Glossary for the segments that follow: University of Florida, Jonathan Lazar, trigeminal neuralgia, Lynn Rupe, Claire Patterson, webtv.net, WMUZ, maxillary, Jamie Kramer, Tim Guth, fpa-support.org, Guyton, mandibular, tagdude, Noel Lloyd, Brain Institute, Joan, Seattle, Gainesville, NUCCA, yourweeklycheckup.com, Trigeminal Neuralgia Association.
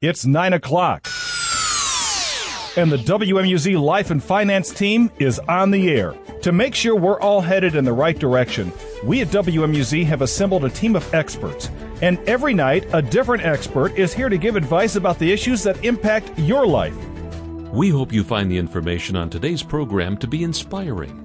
It's 9 o'clock, and the WMUZ Life and Finance team is on the air. To make sure we're all headed in the right direction, we at WMUZ have assembled a team of experts. And every night, a different expert is here to give advice about the issues that impact your life. We hope you find the information on today's program to be inspiring.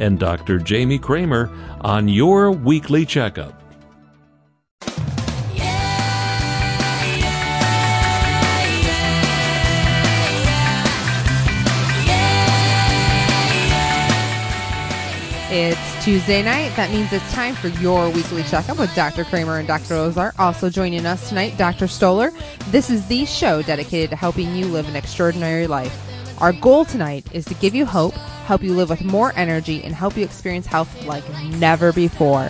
and Dr. Jamie Kramer on Your Weekly Checkup. It's Tuesday night. That means it's time for Your Weekly Checkup with Dr. Kramer and Dr. Lazar. Also joining us tonight, Dr. Stoller. This is the show dedicated to helping you live an extraordinary life. Our goal tonight is to give you hope, help you live with more energy, and help you experience health like never before.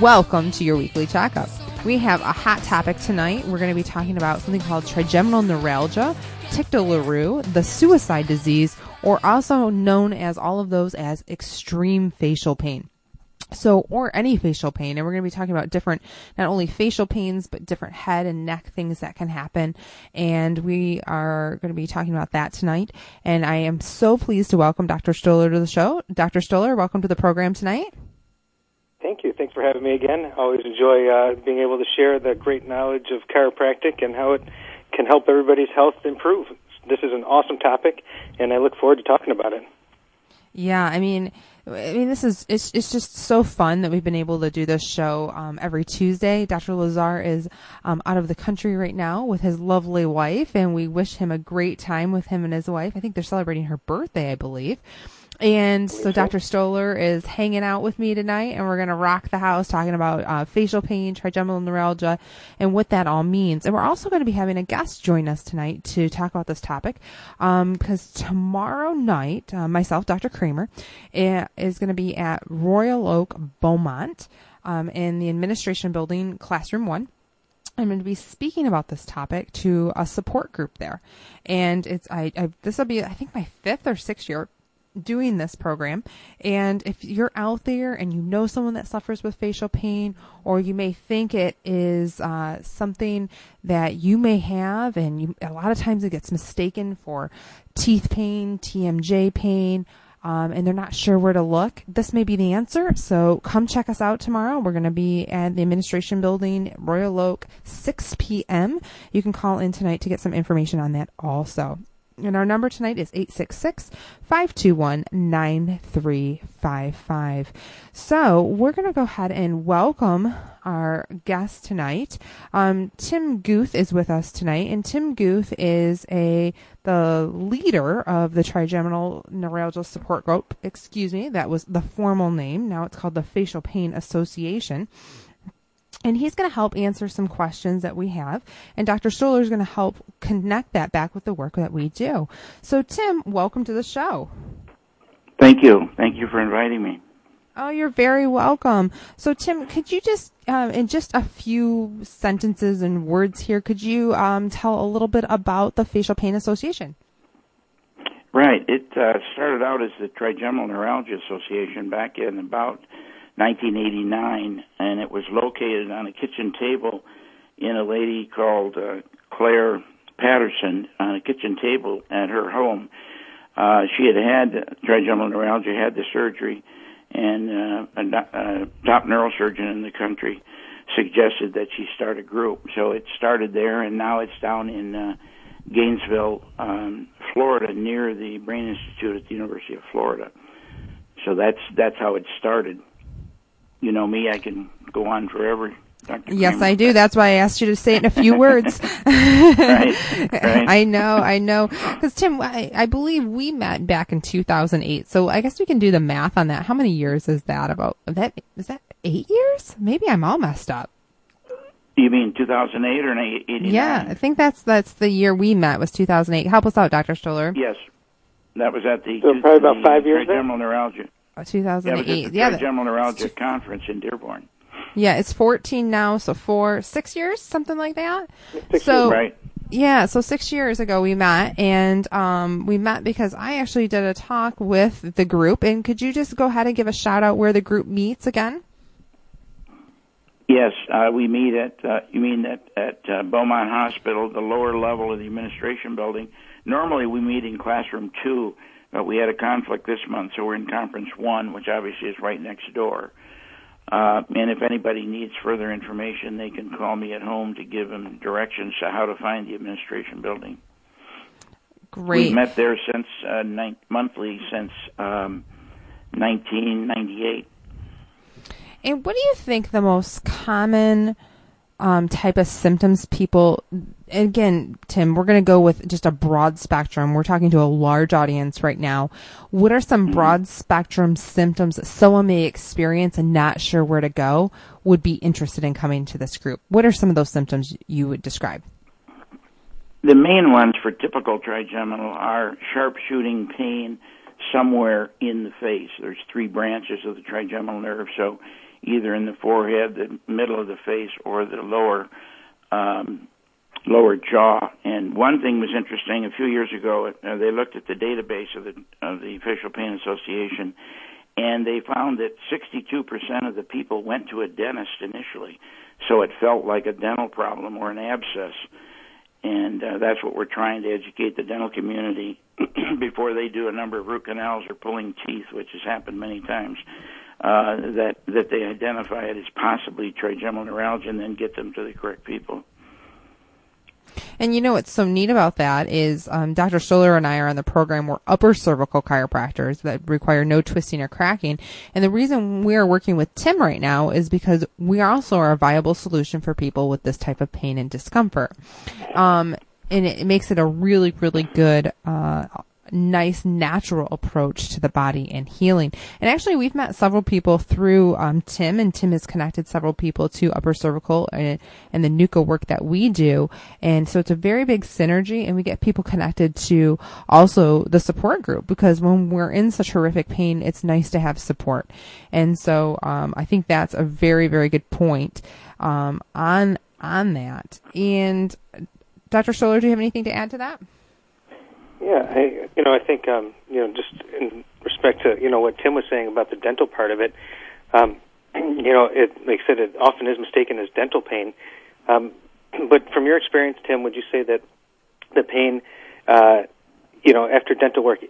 Welcome to Your Weekly Checkup. We have a hot topic tonight. We're going to be talking about something called trigeminal neuralgia, tic douloureux, the suicide disease, or also known as all of those as extreme facial pain. So, or any facial pain, and we're going to be talking about different, not only facial pains, but different head and neck things that can happen, and we are going to be talking about that tonight, and I am so pleased to welcome Dr. Stoller to the show. Dr. Stoller, welcome to the program tonight. Thank you. Thanks for having me again. I always enjoy being able to share the great knowledge of chiropractic and how it can help everybody's health improve. This is an awesome topic, and I look forward to talking about it. Yeah, I mean, this is, it's just so fun that we've been able to do this show every Tuesday. Dr. Lazar is out of the country right now with his lovely wife, and we wish him a great time with him and his wife. I think they're celebrating her birthday, I believe. And so Dr. Stoller is hanging out with me tonight, and we're going to rock the house talking about facial pain, trigeminal neuralgia, and what that all means. And we're also going to be having a guest join us tonight to talk about this topic, because tomorrow night, myself, Dr. Kramer, is going to be at Royal Oak Beaumont in the Administration Building, Classroom 1. I'm going to be speaking about this topic to a support group there. And it's this will be, I think, my 5th or 6th year doing this program, and if you're out there and you know someone that suffers with facial pain, or you may think it is something that you may have, and a lot of times it gets mistaken for teeth pain, TMJ pain, and they're not sure where to look, this may be the answer. So come check us out tomorrow. We're going to be at the Administration Building, Royal Oak, 6 p.m. You can call in tonight to get some information on that also. And our number tonight is 866-521-9355. So we're going to go ahead and welcome our guest tonight. Tim Guth is with us tonight, and Tim Guth is the leader of the Trigeminal Neuralgia Support Group. Excuse me, that was the formal name. Now it's called the Facial Pain Association. And he's going to help answer some questions that we have. And Dr. Stoller is going to help connect that back with the work that we do. So, Tim, welcome to the show. Thank you. Thank you for inviting me. Oh, you're very welcome. So, Tim, could you just, in just a few sentences and words here, could you tell a little bit about the Facial Pain Association? Right. It started out as the Trigeminal Neuralgia Association back in about 1989, and it was located on a kitchen table in a lady called Claire Patterson on a kitchen table at her home. She had trigeminal neuralgia, had the surgery, and a top neurosurgeon in the country suggested that she start a group. So it started there, and now it's down in Gainesville, Florida near the Brain Institute at the University of Florida. So that's how it started. You know me, I can go on forever. Dr. Yes, Kramer. I do. That's why I asked you to say it in a few words. Right. I know. Because, Tim, I believe we met back in 2008. So I guess we can do the math on that. How many years is that about? Is that 8 years? Maybe I'm all messed up. You mean 2008 or 89? Yeah, I think that's the year we met was 2008. Help us out, Dr. Stoller. Yes. That was at the... So probably about 5 years ago? Trigeminal Neuralgia. 2008. Yeah, Trigeminal Neuralgia Conference in Dearborn. Yeah, it's 14 now, so 6 years, something like that. 6 years, so, right. Yeah, so 6 years ago we met, and we met because I actually did a talk with the group, and could you just go ahead and give a shout-out where the group meets again? Yes, we meet at Beaumont Hospital, the lower level of the administration building. Normally we meet in classroom 2, but we had a conflict this month, so we're in conference 1, which obviously is right next door. And if anybody needs further information, they can call me at home to give them directions to how to find the administration building. Great. We've met there since monthly since 1998. And what do you think the most common type of symptoms people? Again, Tim, we're going to go with just a broad spectrum. We're talking to a large audience right now. What are some broad spectrum symptoms that someone may experience and not sure where to go would be interested in coming to this group? What are some of those symptoms you would describe? The main ones for typical trigeminal are sharp shooting pain somewhere in the face. There's 3 branches of the trigeminal nerve, so either in the forehead, the middle of the face, or the lower jaw. And one thing was interesting. A few years ago, they looked at the database of the Facial Pain Association, and they found that 62% of the people went to a dentist initially. So it felt like a dental problem or an abscess. And that's what we're trying to educate the dental community before they do a number of root canals or pulling teeth, which has happened many times, that they identify it as possibly trigeminal neuralgia and then get them to the correct people. And you know what's so neat about that is Dr. Stoller and I are on the program. We're upper cervical chiropractors that require no twisting or cracking. And the reason we're working with Tim right now is because we also are a viable solution for people with this type of pain and discomfort. And it makes it a really, really good nice natural approach to the body and healing. And actually we've met several people through Tim, and Tim has connected several people to upper cervical and the NUCCA work that we do. And so it's a very big synergy, and we get people connected to also the support group, because when we're in such horrific pain, it's nice to have support. And so I think that's a very, very good point on that. And Dr. Stoller, do you have anything to add to that? Yeah, I think, just in respect to, what Tim was saying about the dental part of it, like I said, it often is mistaken as dental pain. But from your experience, Tim, would you say that the pain, after dental work,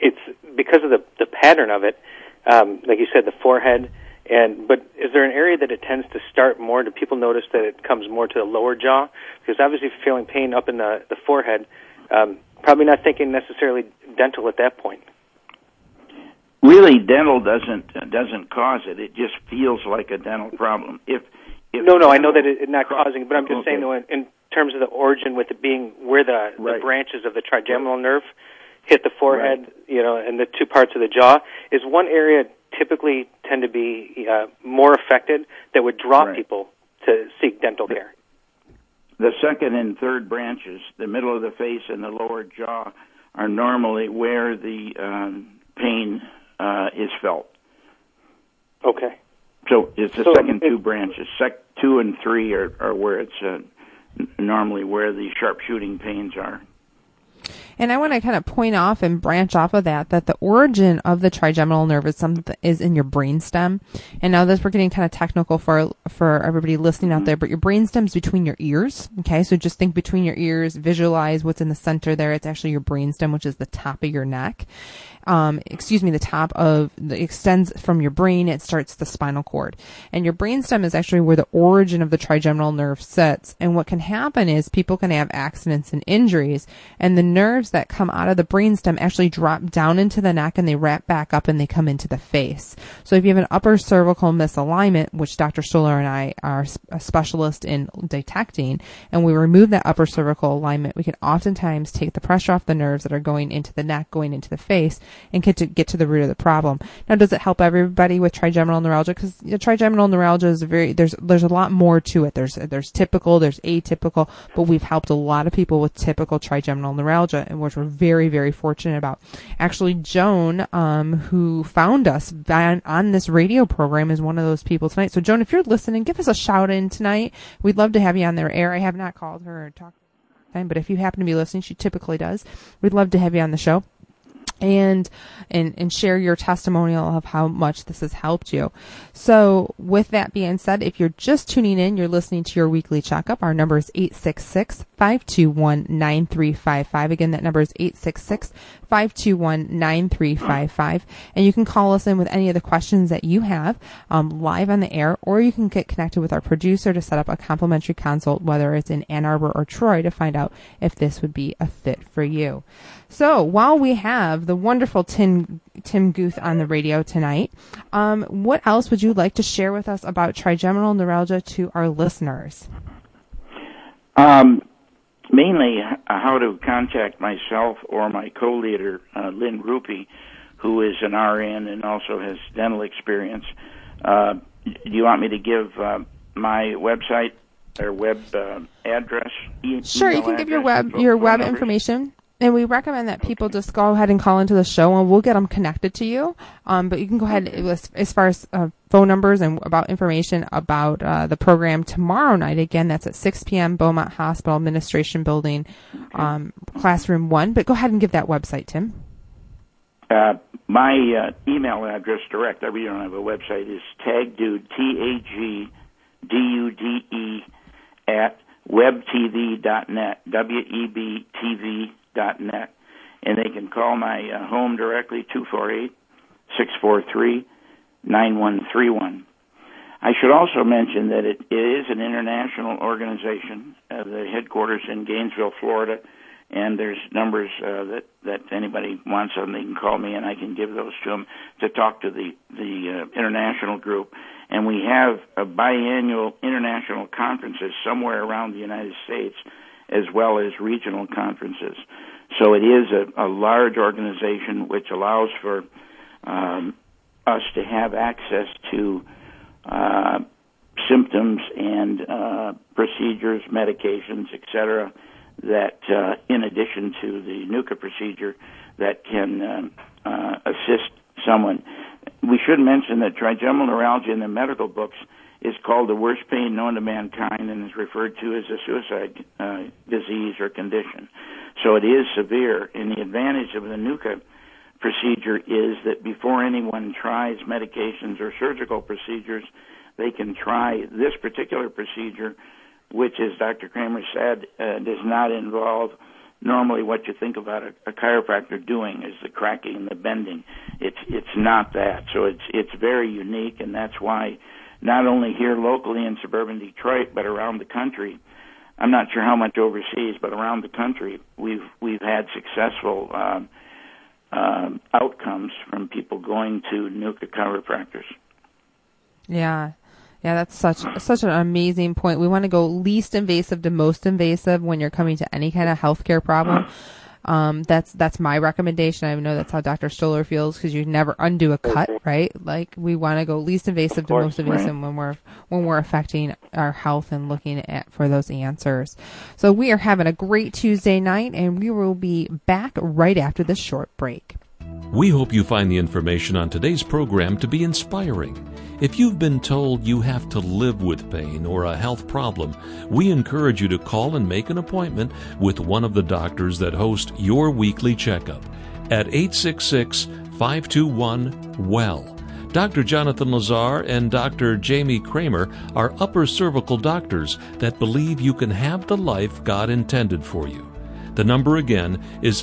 it's because of the pattern of it, like you said, the forehead, but is there an area that it tends to start more? Do people notice that it comes more to the lower jaw? Because obviously if you're feeling pain up in the forehead, probably not thinking necessarily dental at that point. Really, dental doesn't cause it. It just feels like a dental problem. If I know that it's not causing it, but I'm just saying that in terms of the origin, with it being where the branches of the trigeminal nerve hit the forehead, and the 2 parts of the jaw, is one area typically tend to be more affected that would draw people to seek dental care. The second and third branches, the middle of the face and the lower jaw, are normally where the pain is felt. Okay. So it's the second 2 branches. 2 and 3 are where it's normally where the sharp shooting pains are. And I want to kind of point off and branch off of that the origin of the trigeminal nerve is in your brainstem. And now we're getting kind of technical for everybody listening out there, but your brainstem's between your ears. Okay, so just think between your ears, visualize what's in the center there. It's actually your brainstem, which is the top of your neck. The top of the extends from your brain. It starts the spinal cord, and your brainstem is actually where the origin of the trigeminal nerve sits. And what can happen is people can have accidents and injuries, and the nerve nerves that come out of the brainstem actually drop down into the neck and they wrap back up and they come into the face. So if you have an upper cervical misalignment, which Dr. Stoller and I are a specialist in detecting, and we remove that upper cervical alignment, we can oftentimes take the pressure off the nerves that are going into the neck, going into the face, and get to the root of the problem. Now, does it help everybody with trigeminal neuralgia? Because trigeminal neuralgia is there's a lot more to it. There's typical, there's atypical, but we've helped a lot of people with typical trigeminal neuralgia, and which we're very, very fortunate about. Actually, Joan, who found us on this radio program, is one of those people tonight. So Joan, if you're listening, give us a shout in tonight. We'd love to have you on their air. I have not called her or talked to her, but if you happen to be listening, she typically does. We'd love to have you on the show and share your testimonial of how much this has helped you. So with that being said, if you're just tuning in, you're listening to Your Weekly Checkup. Our number is 866-521-9355. Again, that number is 866-521-9355. And you can call us in with any of the questions that you have live on the air, or you can get connected with our producer to set up a complimentary consult, whether it's in Ann Arbor or Troy, to find out if this would be a fit for you. So while we have the wonderful Tim Guth on the radio tonight, what else would you like to share with us about trigeminal neuralgia to our listeners? Mainly how to contact myself or my co-leader, Lynn Rupe, who is an RN and also has dental experience. Do you want me to give my website or web address? Sure, you can give your web numbers. Information. And we recommend that people just go ahead and call into the show, and we'll get them connected to you. But you can go ahead as far as phone numbers and about information about the program tomorrow night. Again, that's at 6 p.m. Beaumont Hospital Administration Building, Classroom 1. But go ahead and give that website, Tim. My email address direct, I really don't have a website, is tagdude, T-A-G-D-U-D-E, at webtv.net, webtv.net, and they can call my home directly, 248-643-9131. I should also mention that it is an international organization. The headquarters in Gainesville, Florida, and there's numbers that anybody wants on. They can call me, and I can give those to them to talk to the international group. And we have biannual international conferences somewhere around the United States, as well as regional conferences. So it is a large organization which allows for us to have access to symptoms and procedures, medications, etc., that in addition to the NUCCA procedure that can assist someone. We should mention that trigeminal neuralgia in the medical books is called the worst pain known to mankind and is referred to as a suicide disease or condition. So it is severe, and the advantage of the NUCCA procedure is that before anyone tries medications or surgical procedures, they can try this particular procedure, which, as Dr. Kramer said, does not involve normally what you think about a chiropractor doing, is the cracking and the bending. It's not that. So it's very unique, and that's why not only here locally in suburban Detroit, but around the country. I'm not sure how much overseas, but around the country, we've had successful outcomes from people going to NUCCA chiropractors. Yeah, that's such an amazing point. We want to go least invasive to most invasive when you're coming to any kind of healthcare problem. That's my recommendation. I know that's how Dr. Stoller feels, because you never undo a cut, right? Like, we want to go least invasive to most invasive when we're affecting our health and looking at for those answers. So we are having a great Tuesday night, and we will be back right after this short break. We hope you find the information on today's program to be inspiring. If you've been told you have to live with pain or a health problem, we encourage you to call and make an appointment with one of the doctors that host Your Weekly Checkup at 866-521-WELL. Dr. Jonathan Lazar and Dr. Jamie Kramer are upper cervical doctors that believe you can have the life God intended for you. The number again is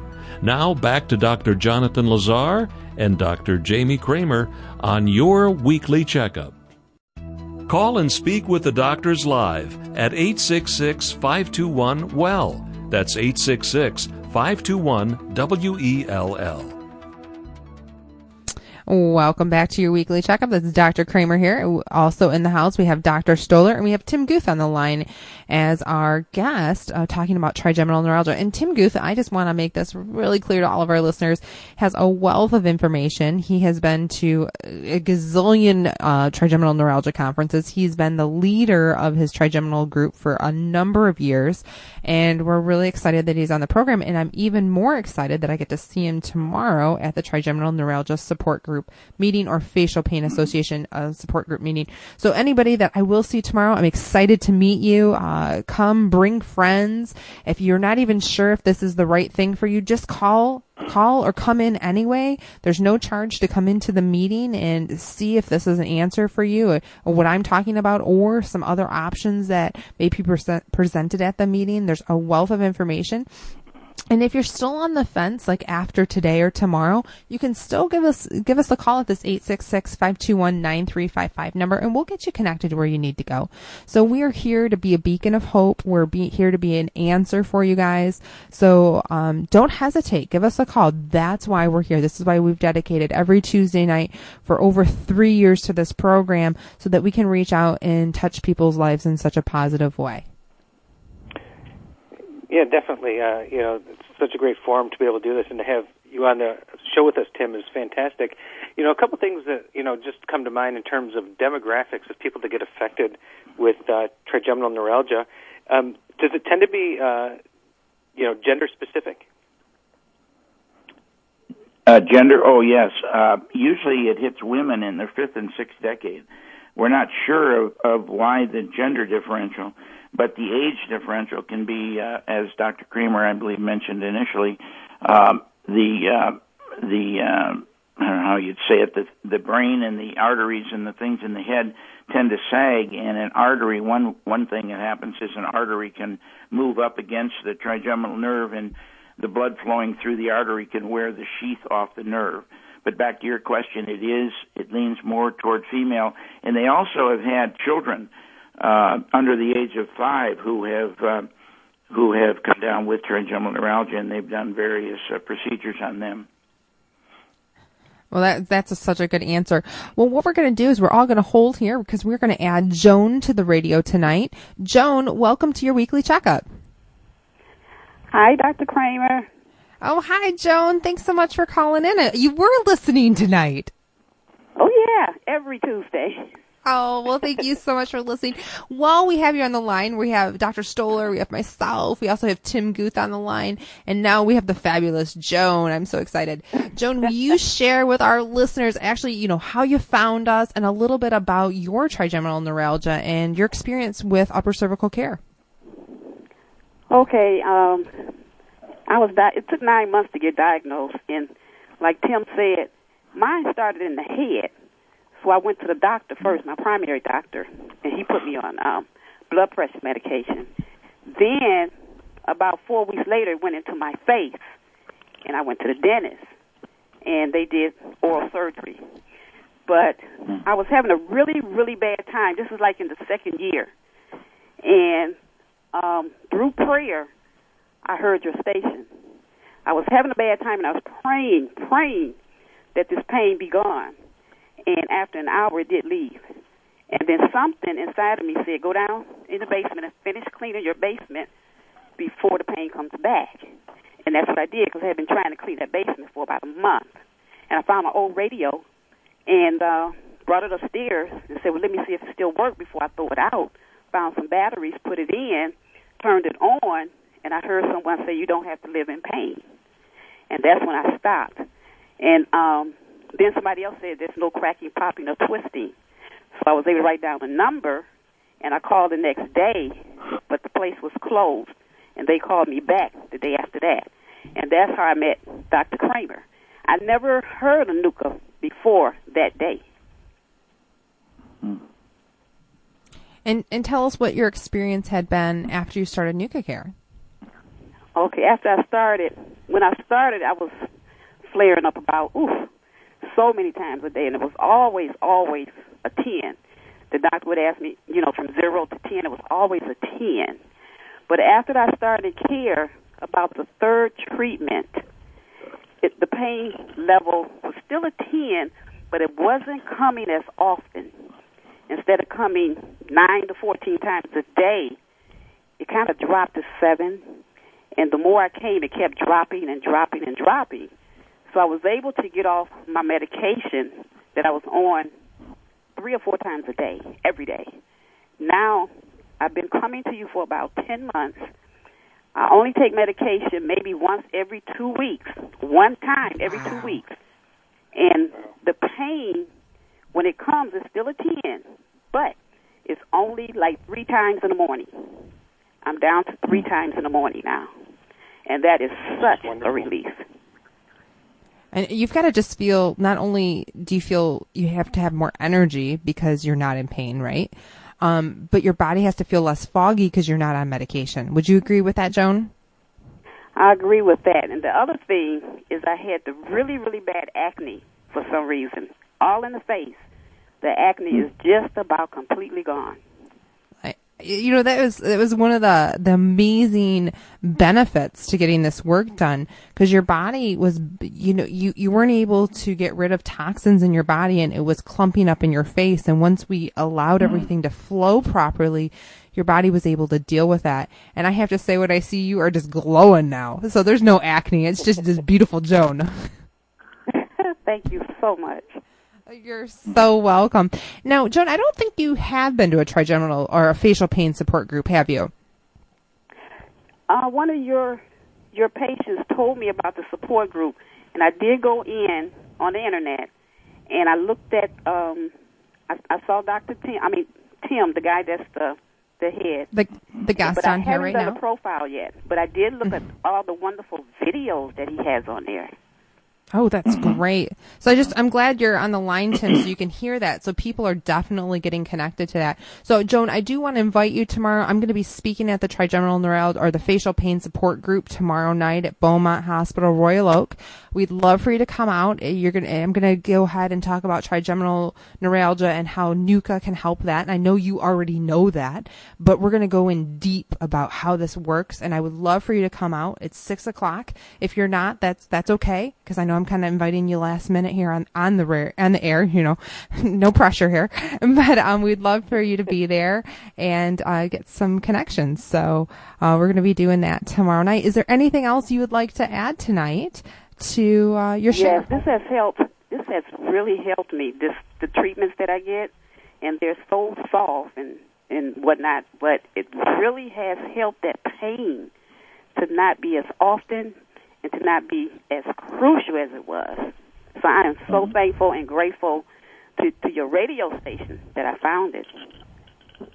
Now back to Dr. Jonathan Lazar and Dr. Jamie Kramer on Your Weekly Checkup. Call and speak with the doctors live at 866-521-WELL. That's 866-521-WELL. Welcome back to Your Weekly Checkup. This is Dr. Kramer here. Also in the house, we have Dr. Stoller, and we have Tim Guth on the line as our guest, talking about trigeminal neuralgia. And Tim Guth, I just want to make this really clear to all of our listeners, has a wealth of information. He has been to a gazillion trigeminal neuralgia conferences. He's been the leader of his trigeminal group for a number of years, and we're really excited that he's on the program. And I'm even more excited that I get to see him tomorrow at the Trigeminal Neuralgia Support Group meeting, or Facial Pain Association support group meeting. So anybody that I will see tomorrow, I'm excited to meet you. Come, bring friends. If you're not even sure if this is the right thing for you, just call or come in anyway. There's no charge to come into the meeting and see if this is an answer for you, or what I'm talking about, or some other options that may be presented at the meeting. There's a wealth of information. And if you're still on the fence, like after today or tomorrow, you can still give us a call at this 866-521-9355 number, and we'll get you connected where you need to go. So we are here to be a beacon of hope. We're here to be an answer for you guys. So don't hesitate. Give us a call. That's why we're here. This is why we've dedicated every Tuesday night for over 3 years to this program, so that we can reach out and touch people's lives in such a positive way. Yeah, definitely. It's such a great forum to be able to do this, and to have you on the show with us, Tim, is fantastic. You know, a couple things that, just come to mind in terms of demographics of people that get affected with trigeminal neuralgia. Does it tend to be, gender specific? Gender? Oh, yes. Usually it hits women in their fifth and sixth decade. We're not sure of why the gender differential, but the age differential can be, as Dr. Kramer, I believe, mentioned initially, I don't know how you'd say it, the brain and the arteries and the things in the head tend to sag, and an artery, one thing that happens is an artery can move up against the trigeminal nerve, and the blood flowing through the artery can wear the sheath off the nerve. But back to your question, it leans more toward female, and they also have had children under the age of 5 who have come down with trigeminal neuralgia, and they've done various procedures on them. Well, that's such a good answer. Well, what we're going to do is we're all going to hold here, because we're going to add Joan to the radio tonight. Joan, welcome to Your Weekly Checkup. Hi, Dr. Kramer. Oh, hi, Joan. Thanks so much for calling in. You were listening tonight. Oh, yeah, every Tuesday. Oh, well, thank you so much for listening. While we have you on the line, we have Dr. Stoller, we have myself, we also have Tim Guth on the line, and now we have the fabulous Joan. I'm so excited. Joan, will you share with our listeners actually, how you found us and a little bit about your trigeminal neuralgia and your experience with upper cervical care? Okay. It took 9 months to get diagnosed, and like Tim said, mine started in the head. So I went to the doctor first, my primary doctor, and he put me on blood pressure medication. Then, about 4 weeks later, it went into my face, and I went to the dentist, and they did oral surgery. But I was having a really, really bad time. This was like in the second year. And through prayer, I heard your station. I was having a bad time, and I was praying that this pain be gone. And after an hour, it did leave. And then something inside of me said, go down in the basement and finish cleaning your basement before the pain comes back. And that's what I did, because I had been trying to clean that basement for about a month. And I found my old radio and brought it upstairs and said, well, let me see if it still worked before I throw it out. Found some batteries, put it in, turned it on, and I heard someone say, you don't have to live in pain. And that's when I stopped. And then somebody else said there's no cracking, popping, or twisting. So I was able to write down a number, and I called the next day, but the place was closed. and they called me back the day after that. And that's how I met Dr. Kramer. I never heard of NUCCA before that day. And tell us what your experience had been after you started NUCCA Care. Okay, after I started, when I started, I was flaring up about, so many times a day, and it was always a 10. The doctor would ask me, from 0 to 10, it was always a 10. But after I started care, about the third treatment, the pain level was still a 10, but it wasn't coming as often. Instead of coming 9 to 14 times a day, it kind of dropped to 7. And the more I came, it kept dropping and dropping and dropping. So I was able to get off my medication that I was on 3 or 4 times a day, every day. Now I've been coming to you for about 10 months. I only take medication maybe once every 2 weeks, one time every 2 weeks. And the pain, when it comes, is still a 10, but it's only like 3 times in the morning. I'm down to 3 times in the morning now, and that is such a relief. And you've got to just feel, not only do you feel you have to have more energy because you're not in pain, right? But your body has to feel less foggy because you're not on medication. Would you agree with that, Joan? I agree with that. And the other thing is I had the really, really bad acne for some reason, all in the face. The acne is just about completely gone. That was one of the amazing benefits to getting this work done, because your body was, you weren't able to get rid of toxins in your body, and it was clumping up in your face. And once we allowed everything to flow properly, your body was able to deal with that. And I have to say, what I see, you are just glowing now. So there's no acne. It's just this beautiful Joan. Thank you so much. You're so welcome. Now, Joan, I don't think you have been to a trigeminal or a facial pain support group, have you? One of your patients told me about the support group, and I did go in on the internet, and I looked at, I saw Dr. Tim, the guy that's the head. The guest on here right now. But I haven't done a profile yet, but I did look at all the wonderful videos that he has on there. Oh, that's great. So I'm glad you're on the line, Tim, so you can hear that. So people are definitely getting connected to that. So, Joan, I do want to invite you tomorrow. I'm going to be speaking at the Trigeminal Neuralgia or the Facial Pain Support Group tomorrow night at Beaumont Hospital, Royal Oak. We'd love for you to come out. I'm going to go ahead and talk about trigeminal neuralgia and how NUCCA can help that. And I know you already know that, but we're going to go in deep about how this works. And I would love for you to come out. It's 6:00. If you're not, that's okay, because I know I'm kind of inviting you last minute here on the air, no pressure here, but we'd love for you to be there and get some connections. So we're going to be doing that tomorrow night. Is there anything else you would like to add tonight to your show? Yes, this has helped. This has really helped me. The treatments that I get, and they're so soft and whatnot, but it really has helped that pain to not be as often and to not be as crucial as it was. So I am so thankful and grateful to your radio station that I found it. Oh,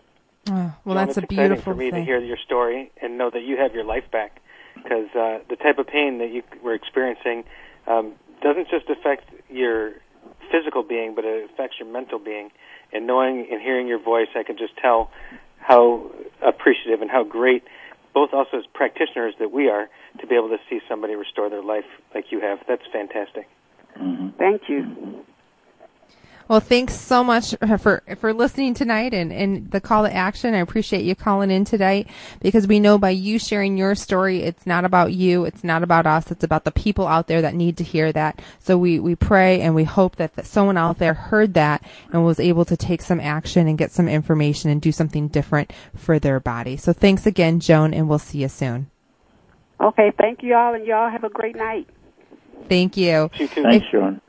well, John, that's a beautiful thing. It's exciting for me to hear your story and know that you have your life back, because the type of pain that you were experiencing doesn't just affect your physical being, but it affects your mental being. And knowing and hearing your voice, I can just tell how appreciative and how great both us as practitioners that we are to be able to see somebody restore their life like you have. That's fantastic. Thank you. Well, thanks so much for listening tonight and the call to action. I appreciate you calling in today, because we know by you sharing your story, it's not about you. It's not about us. It's about the people out there that need to hear that. So we pray and we hope that someone out there heard that and was able to take some action and get some information and do something different for their body. So thanks again, Joan, and we'll see you soon. Okay, thank you all, and y'all have a great night. Thank you. You too. Thanks, Joan.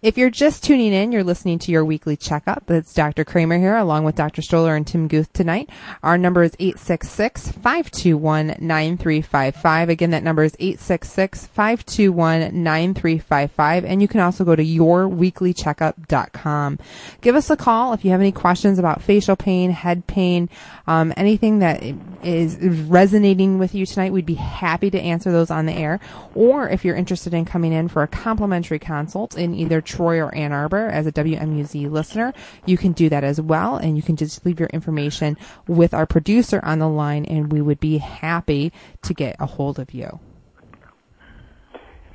If you're just tuning in, you're listening to Your Weekly Checkup. It's Dr. Kramer here along with Dr. Stoller and Tim Guth tonight. Our number is 866-521-9355. Again, that number is 866-521-9355. And you can also go to yourweeklycheckup.com. Give us a call if you have any questions about facial pain, head pain, anything that is resonating with you tonight. We'd be happy to answer those on the air. Or if you're interested in coming in for a complimentary consult in either Troy or Ann Arbor as a WMUZ listener, you can do that as well, and you can just leave your information with our producer on the line, and we would be happy to get a hold of you.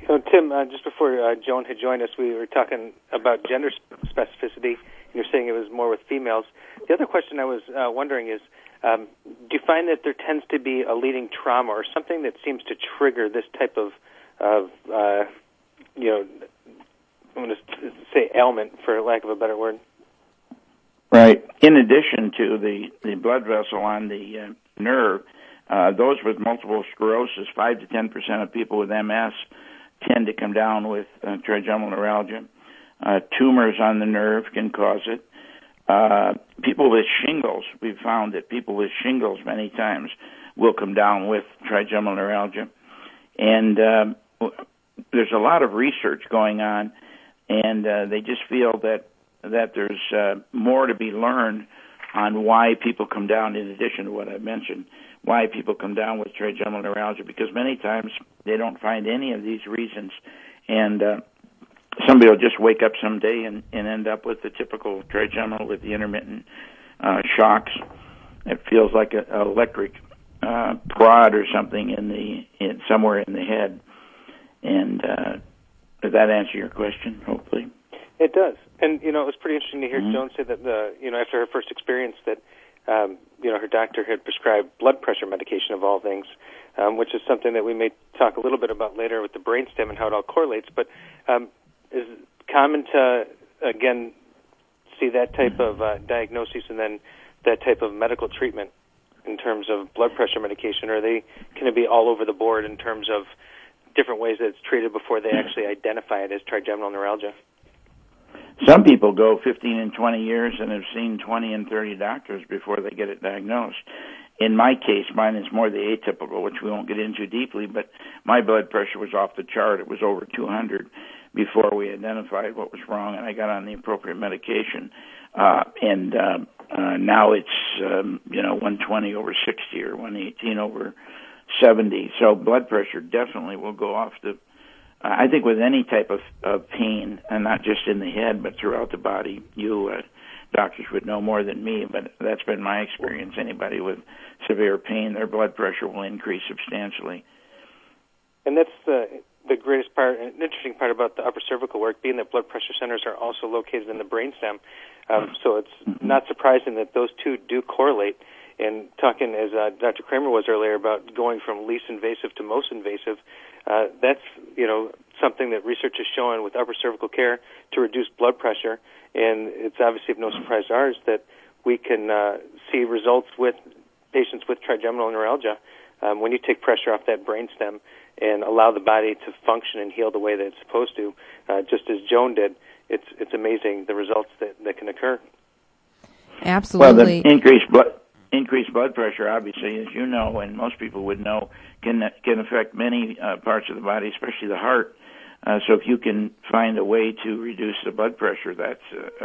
So, Tim, just before Joan had joined us, we were talking about gender specificity, and you're saying it was more with females. The other question I was wondering is, do you find that there tends to be a leading trauma or something that seems to trigger this type of you know, I'm going to say ailment, for lack of a better word? Right. In addition to the blood vessel on the nerve, those with multiple sclerosis, 5 to 10% of people with MS tend to come down with trigeminal neuralgia. Tumors on the nerve can cause it. People with shingles, we've found that people with shingles many times will come down with trigeminal neuralgia. And there's a lot of research going on, and they just feel that there's more to be learned on why people come down, in addition to what I mentioned, why people come down with trigeminal neuralgia, because many times they don't find any of these reasons, and somebody will just wake up someday and end up with the typical trigeminal with the intermittent shocks. It feels like an electric prod or something somewhere in the head, and does that answer your question, hopefully? It does. And, you know, it was pretty interesting to hear Joan say that, you know, after her first experience that, you know, her doctor had prescribed blood pressure medication of all things, which is something that we may talk a little bit about later with the brainstem and how it all correlates. But is it common to, again, see that type of diagnosis and then that type of medical treatment in terms of blood pressure medication? Or are they going to be all over the board in terms of different ways that it's treated before they actually identify it as trigeminal neuralgia? Some people go 15 and 20 years and have seen 20 and 30 doctors before they get it diagnosed. In my case, mine is more the atypical, which we won't get into deeply, but my blood pressure was off the chart. It was over 200 before we identified what was wrong, and I got on the appropriate medication. Now it's, you know, 120 over 60 or 118 over 70. So blood pressure definitely will go off the, I think with any type of pain, and not just in the head but throughout the body. You doctors would know more than me, but that's been my experience. Anybody with severe pain, their blood pressure will increase substantially. And that's the greatest part, an interesting part about the upper cervical work, being that blood pressure centers are also located in the brainstem. So it's not surprising that those two do correlate. And talking, as Dr. Kramer was earlier, about going from least invasive to most invasive, that's, you know, something that research has shown with upper cervical care to reduce blood pressure. And it's obviously of no surprise to ours that we can see results with patients with trigeminal neuralgia when you take pressure off that brainstem and allow the body to function and heal the way that it's supposed to, just as Joan did. It's amazing the results that can occur. Absolutely. Well, the increased blood pressure, obviously, as you know, and most people would know, can affect many parts of the body, especially the heart. So if you can find a way to reduce the blood pressure, that's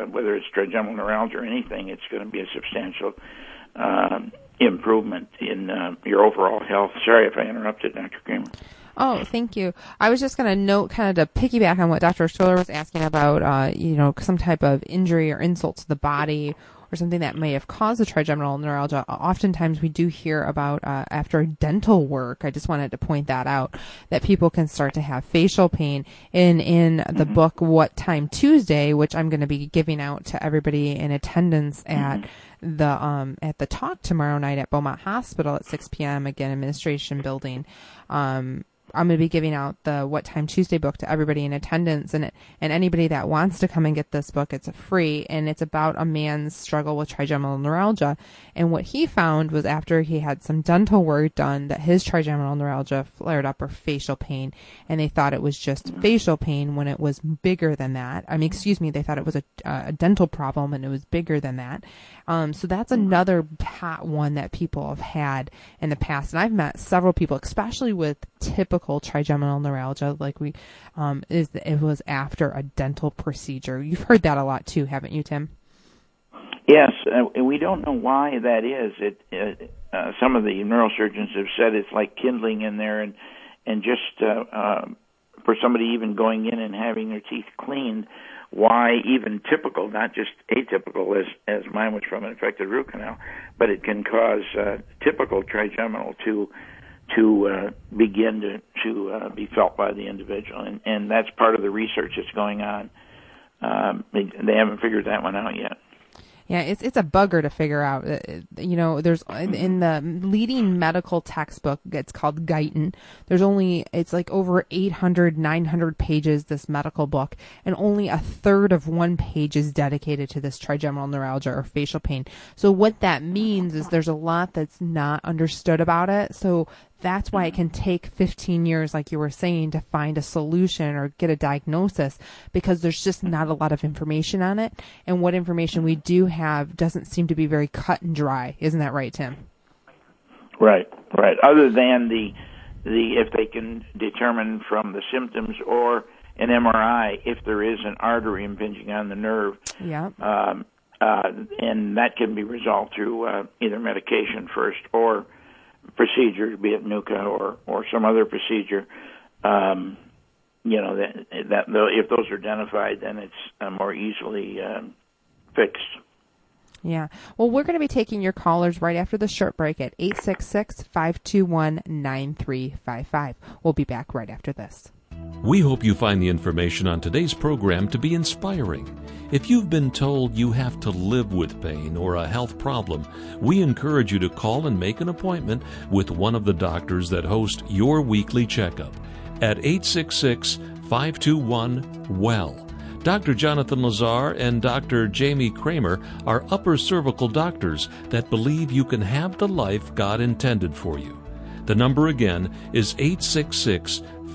whether it's trigeminal neuralgia or anything, it's going to be a substantial improvement in your overall health. Sorry if I interrupted, Dr. Kramer. Oh, thank you. I was just going to note, kind of to piggyback on what Dr. Stoller was asking about, you know, some type of injury or insult to the body or something that may have caused the trigeminal neuralgia. Oftentimes we do hear about after dental work, I just wanted to point that out, that people can start to have facial pain. In the book, What Time Tuesday, which I'm going to be giving out to everybody in attendance at the talk tomorrow night at Beaumont Hospital at 6 p.m., again, Administration Building, I'm going to be giving out the What Time Tuesday book to everybody in attendance, and anybody that wants to come and get this book, it's free, and it's about a man's struggle with trigeminal neuralgia. And what he found was after he had some dental work done that his trigeminal neuralgia flared up, or facial pain, and they thought it was just facial pain when it was bigger than that. I mean, excuse me, they thought it was a dental problem and it was bigger than that. So that's another hot one that people have had in the past. And I've met several people, especially with typical trigeminal neuralgia, like it was after a dental procedure. You've heard that a lot too, haven't you, Tim? Yes, and we don't know why that is. Some of the neurosurgeons have said it's like kindling in there, and just for somebody even going in and having their teeth cleaned, why even typical, not just atypical, as mine was from an infected root canal, but it can cause typical trigeminal to begin to be felt by the individual, and that's part of the research that's going on. They haven't figured that one out yet. Yeah, it's a bugger to figure out. You know, there's in the leading medical textbook, it's called Guyton. It's like over 800, 900 pages, this medical book, and only a third of one page is dedicated to this trigeminal neuralgia or facial pain. So what that means is there's a lot that's not understood about it. So that's why it can take 15 years, like you were saying, to find a solution or get a diagnosis, because there's just not a lot of information on it. And what information we do have doesn't seem to be very cut and dry. Isn't that right, Tim? Right. Other than the if they can determine from the symptoms or an MRI if there is an artery impinging on the nerve. Yeah. And that can be resolved through either medication first or procedure, be it NUCCA or some other procedure. That if those are identified, then it's more easily fixed. Yeah. Well, we're going to be taking your callers right after the short break at 866-521-9355. We'll be back right after this. We hope you find the information on today's program to be inspiring. If you've been told you have to live with pain or a health problem, we encourage you to call and make an appointment with one of the doctors that host Your Weekly Checkup at 866-521-WELL. Dr. Jonathan Lazar and Dr. Jamie Kramer are upper cervical doctors that believe you can have the life God intended for you. The number again is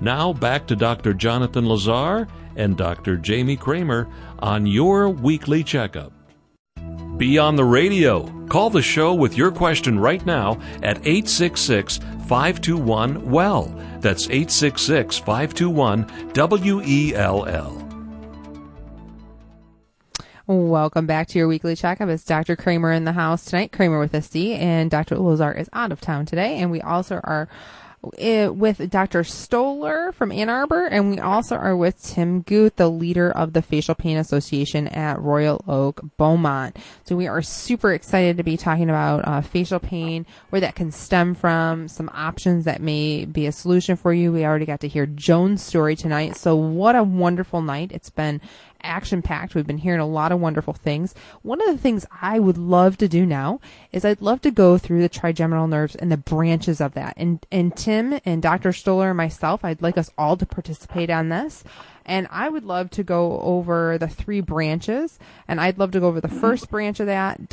Now back to Dr. Jonathan Lazar and Dr. Jamie Kramer on Your Weekly Checkup. Be on the radio. Call the show with your question right now at 866-521-WELL. That's 866-521-WELL. Welcome back to Your Weekly Checkup. It's Dr. Kramer in the house tonight, Kramer with a C, and Dr. Lazar is out of town today, and we also are with Dr. Stoller from Ann Arbor, and we also are with Tim Guth, the leader of the Facial Pain Association at Royal Oak Beaumont. So we are super excited to be talking about facial pain, where that can stem from, some options that may be a solution for you. We already got to hear Joan's story tonight, so what a wonderful night. It's been action-packed. We've been hearing a lot of wonderful things. One of the things I would love to do now is I'd love to go through the trigeminal nerves and the branches of that. And Tim and Dr. Stoller and myself, I'd like us all to participate on this. And I would love to go over the three branches, and I'd love to go over the first branch of that.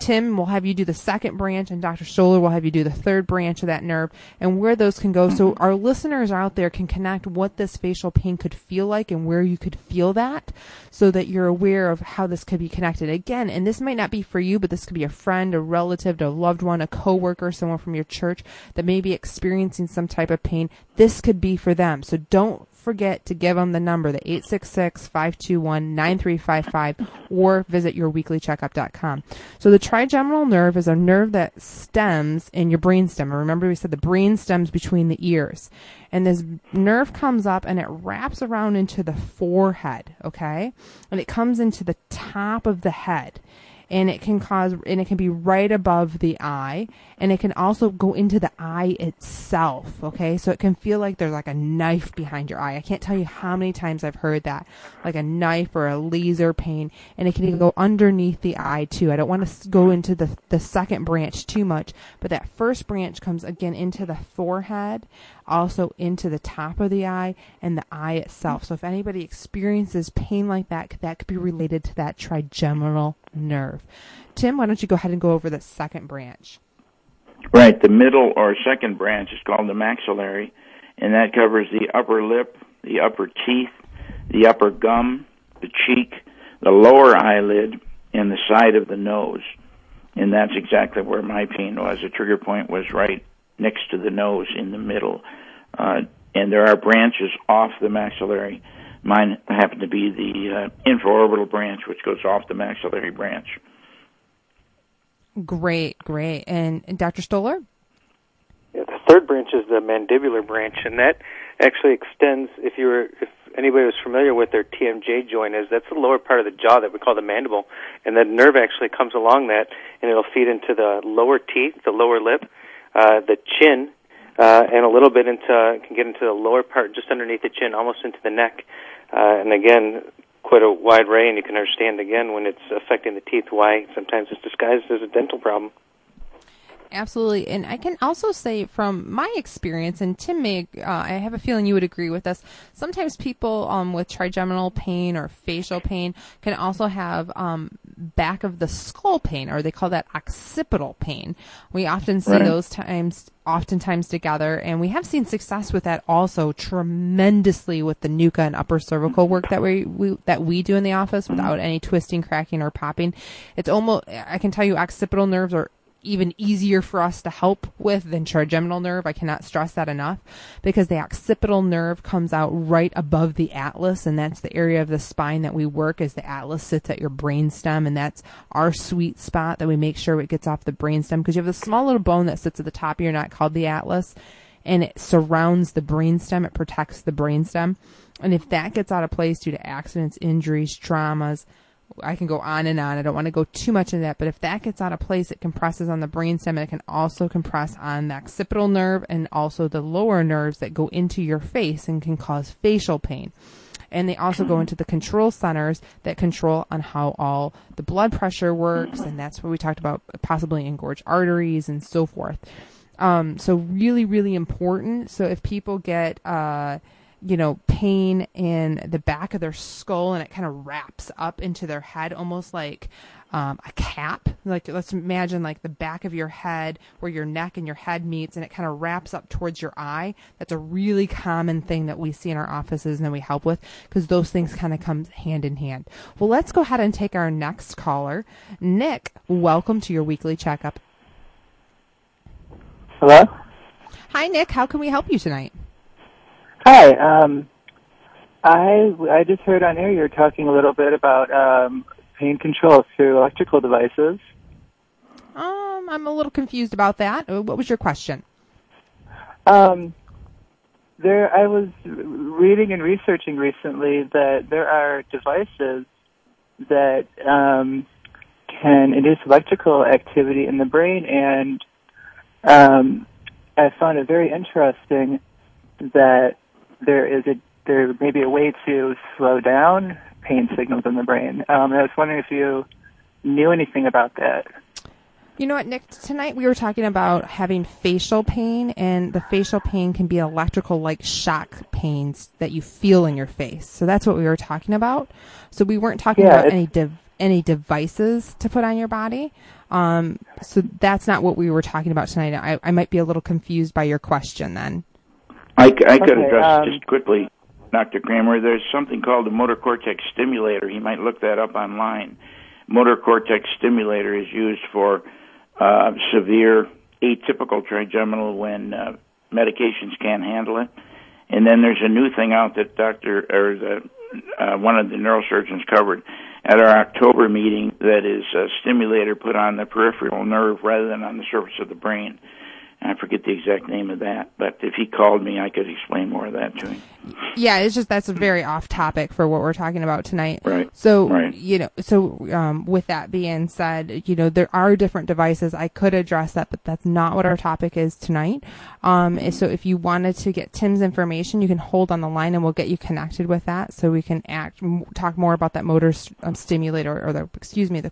Tim will have you do the second branch, and Dr. Stoller will have you do the third branch of that nerve, and where those can go. So our listeners out there can connect what this facial pain could feel like and where you could feel that, so that you're aware of how this could be connected. Again, and this might not be for you, but this could be a friend, a relative, a loved one, a coworker, someone from your church that may be experiencing some type of pain. This could be for them. So don't forget to give them the number, the 866-521-9355, or visit yourweeklycheckup.com. So the trigeminal nerve is a nerve that stems in your brainstem. Remember we said the brainstem's between the ears. And this nerve comes up and it wraps around into the forehead, okay? And it comes into the top of the head. And it can cause, and it can be right above the eye, and it can also go into the eye itself, okay? So it can feel like there's like a knife behind your eye. I can't tell you how many times I've heard that, like a knife or a laser pain, and it can even go underneath the eye too. I don't want to go into the second branch too much, but that first branch comes again into the forehead, also into the top of the eye and the eye itself. So if anybody experiences pain like that, that could be related to that trigeminal nerve. Tim, why don't you go ahead and go over the second branch? Right. The middle or second branch is called the maxillary, and that covers the upper lip, the upper teeth, the upper gum, the cheek, the lower eyelid, and the side of the nose. And that's exactly where my pain was. The trigger point was right next to the nose in the middle. And there are branches off the maxillary. Mine happened to be the infraorbital branch, which goes off the maxillary branch. Great, great. And Dr. Stoller? Yeah, the third branch is the mandibular branch, and that actually extends, if anybody was familiar with their TMJ joint, is that's the lower part of the jaw that we call the mandible, and that nerve actually comes along that, and it'll feed into the lower teeth, the lower lip, the chin, and a little bit can get into the lower part, just underneath the chin, almost into the neck. And again, quite a wide array, and you can understand, again, when it's affecting the teeth, why sometimes it's disguised as a dental problem. Absolutely. And I can also say from my experience, and Tim may, I have a feeling you would agree with us, sometimes people with trigeminal pain or facial pain can also have back of the skull pain, or they call that occipital pain. We often see those oftentimes together, and we have seen success with that also tremendously with the NUCCA and upper cervical work that we do in the office without any twisting, cracking, or popping. It's almost, I can tell you, occipital nerves are even easier for us to help with than trigeminal nerve. I cannot stress that enough, because the occipital nerve comes out right above the atlas, and that's the area of the spine that we work, as the atlas sits at your brainstem, and that's our sweet spot that we make sure it gets off the brainstem, because you have this small little bone that sits at the top of your neck called the atlas, and it surrounds the brainstem. It protects the brainstem, and if that gets out of place due to accidents, injuries, traumas, I can go on and on. I don't want to go too much into that, but if that gets out of place, it compresses on the brainstem, and it can also compress on the occipital nerve and also the lower nerves that go into your face and can cause facial pain. And they also go into the control centers that control on how all the blood pressure works, and that's what we talked about, possibly engorged arteries and so forth. So really, really important. So if people get pain in the back of their skull, and it kind of wraps up into their head, almost like a cap. Like, let's imagine like the back of your head where your neck and your head meets, and it kind of wraps up towards your eye. That's a really common thing that we see in our offices and that we help with, because those things kind of come hand in hand. Well, let's go ahead and take our next caller. Nick, welcome to your weekly checkup. Hello? Hi, Nick. How can we help you tonight? Hi, I just heard on air you were talking a little bit about pain control through electrical devices. I'm a little confused about that. What was your question? I was reading and researching recently that there are devices that can induce electrical activity in the brain, and I found it very interesting that there may be a way to slow down pain signals in the brain. I was wondering if you knew anything about that. You know what, Nick? Tonight we were talking about having facial pain, and the facial pain can be electrical, like shock pains that you feel in your face. So that's what we were talking about. So we weren't talking about any devices to put on your body. So that's not what we were talking about tonight. I might be a little confused by your question then. I could address just quickly, Dr. Kramer, there's something called the motor cortex stimulator. You might look that up online. Motor cortex stimulator is used for severe atypical trigeminal when medications can't handle it. And then there's a new thing out that one of the neurosurgeons covered at our October meeting, that is a stimulator put on the peripheral nerve rather than on the surface of the brain. I forget the exact name of that, but if he called me, I could explain more of that to him. Yeah, it's just that's a very off topic for what we're talking about tonight. Right. So, right. With that being said, there are different devices. I could address that, but that's not what our topic is tonight. So if you wanted to get Tim's information, you can hold on the line and we'll get you connected with that, so we can talk more about that motor stimulator, or the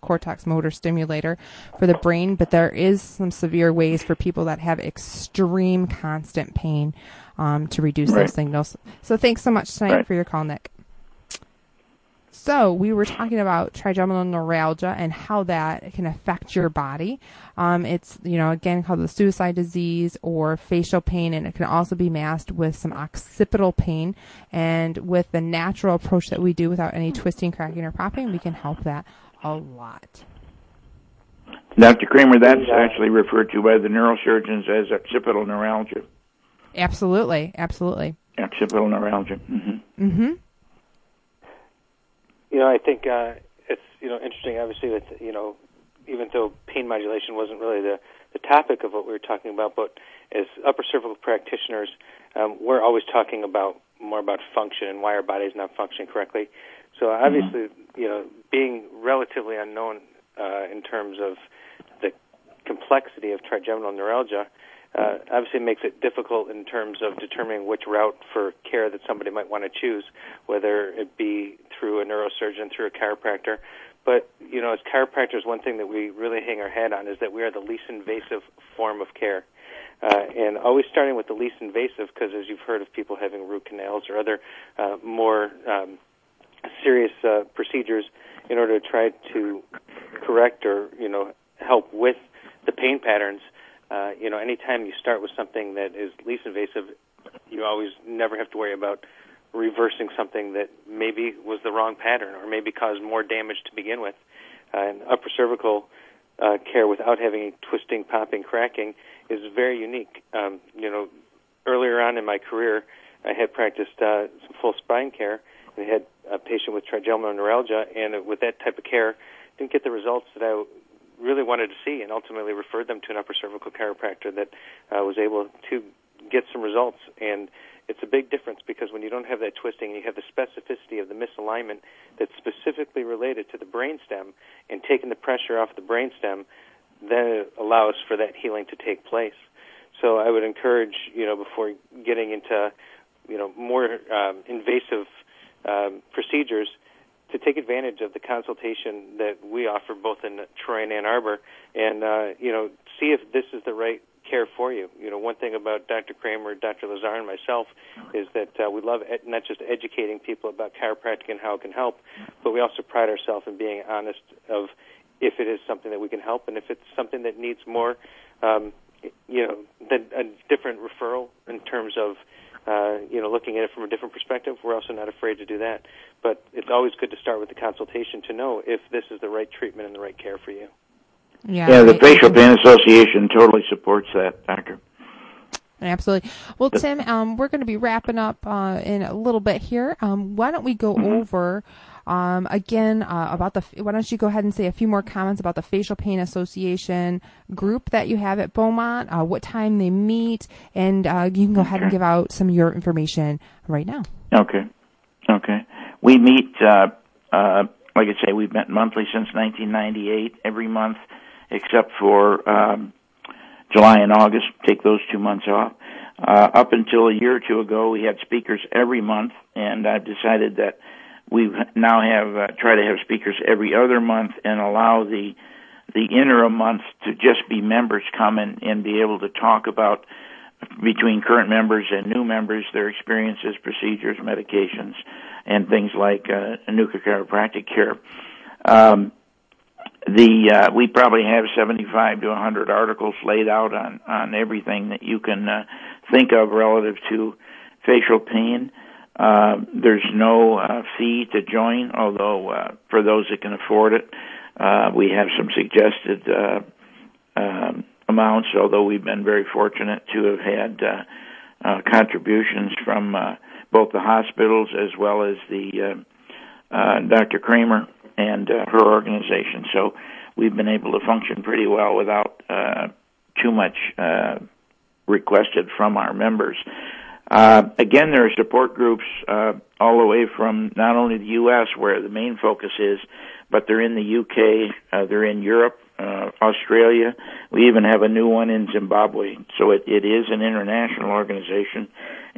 cortex motor stimulator for the brain. But there is some severe ways for people that have extreme constant pain to reduce those signals. So thanks so much tonight for your call, Nick. So we were talking about trigeminal neuralgia and how that can affect your body. It's, again, called the suicide disease or facial pain, and it can also be masked with some occipital pain. And with the natural approach that we do without any twisting, cracking, or popping, we can help that a lot. Dr. Kramer, that's actually referred to by the neurosurgeons as occipital neuralgia. Absolutely. Occipital neuralgia. Mm-hmm. Mm-hmm. I think it's, interesting, obviously, that, even though pain modulation wasn't really the topic of what we were talking about, but as upper cervical practitioners, we're always talking more about function and why our body is not functioning correctly. So obviously, being relatively unknown in terms of the complexity of trigeminal neuralgia, obviously makes it difficult in terms of determining which route for care that somebody might want to choose, whether it be through a neurosurgeon, through a chiropractor. But, as chiropractors, one thing that we really hang our hat on is that we are the least invasive form of care. And always starting with the least invasive, because as you've heard of people having root canals or other more serious procedures in order to try to correct or, help with the pain patterns, anytime you start with something that is least invasive, you always never have to worry about reversing something that maybe was the wrong pattern or maybe caused more damage to begin with. And upper cervical care without having twisting, popping, cracking is very unique. Earlier on in my career, I had practiced some full spine care, and I had a patient with trigeminal neuralgia, and with that type of care, didn't get the results that I really wanted to see, and ultimately referred them to an upper cervical chiropractor that was able to get some results. And it's a big difference, because when you don't have that twisting and you have the specificity of the misalignment that's specifically related to the brainstem, and taking the pressure off the brainstem, then it allows for that healing to take place. So I would encourage, before getting into, more invasive procedures, to take advantage of the consultation that we offer both in Troy and Ann Arbor, and, see if this is the right care for you. One thing about Dr. Kramer, Dr. Lazar, and myself is that we love not just educating people about chiropractic and how it can help, but we also pride ourselves in being honest of if it is something that we can help, and if it's something that needs more, than a different referral in terms of looking at it from a different perspective. We're also not afraid to do that. But it's always good to start with the consultation to know if this is the right treatment and the right care for you. Yeah, the Facial Pain Association totally supports that, Doctor. Absolutely. Well, Tim, we're going to be wrapping up in a little bit here. Why don't we go over... why don't you go ahead and say a few more comments about the Facial Pain Association group that you have at Beaumont, what time they meet, and you can go ahead and give out some of your information right now. Okay. We meet, like I say, we've met monthly since 1998, every month except for July and August. Take those 2 months off. Up until a year or two ago, we had speakers every month, and I've decided that we now try to have speakers every other month, and allow the interim months to just be members come and be able to talk about, between current members and new members, their experiences, procedures, medications, and things like NUCCA chiropractic care. We probably have 75 to 100 articles laid out on everything that you can think of relative to facial pain. There's no fee to join, although for those that can afford it, we have some suggested amounts, although we've been very fortunate to have had contributions from both the hospitals as well as the Dr. Kramer and her organization. So we've been able to function pretty well without too much requested from our members. Again, there are support groups all the way from not only the U.S., where the main focus is, but they're in the U.K., they're in Europe, Australia. We even have a new one in Zimbabwe. So it is an international organization.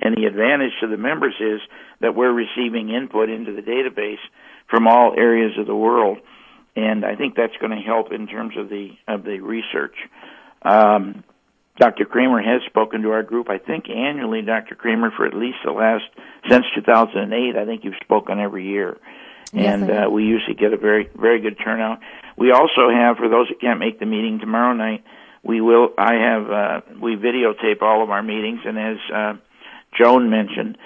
And the advantage to the members is that we're receiving input into the database from all areas of the world. And I think that's going to help in terms of the research. Dr. Kramer has spoken to our group, I think, annually, Dr. Kramer, for at least since 2008, I think you've spoken every year. Yes, and we usually get a very, very good turnout. We also have, for those that can't make the meeting tomorrow night, we videotape all of our meetings, and as Joan mentioned,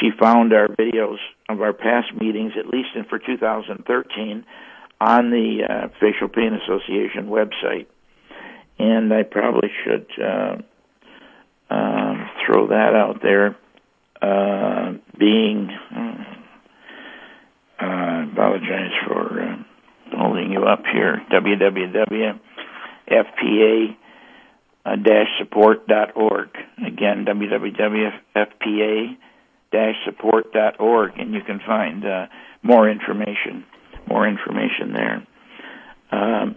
she found our videos of our past meetings, at least for 2013, on the Facial Pain Association website. And I probably should throw that out there, I apologize for holding you up here, www.fpa-support.org. Again, www.fpa-support.org, and you can find more information there. As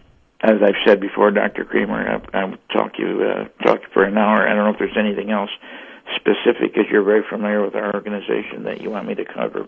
I've said before, Dr. Kramer, I'll talk to you for an hour. I don't know if there's anything else specific, because you're very familiar with our organization, that you want me to cover.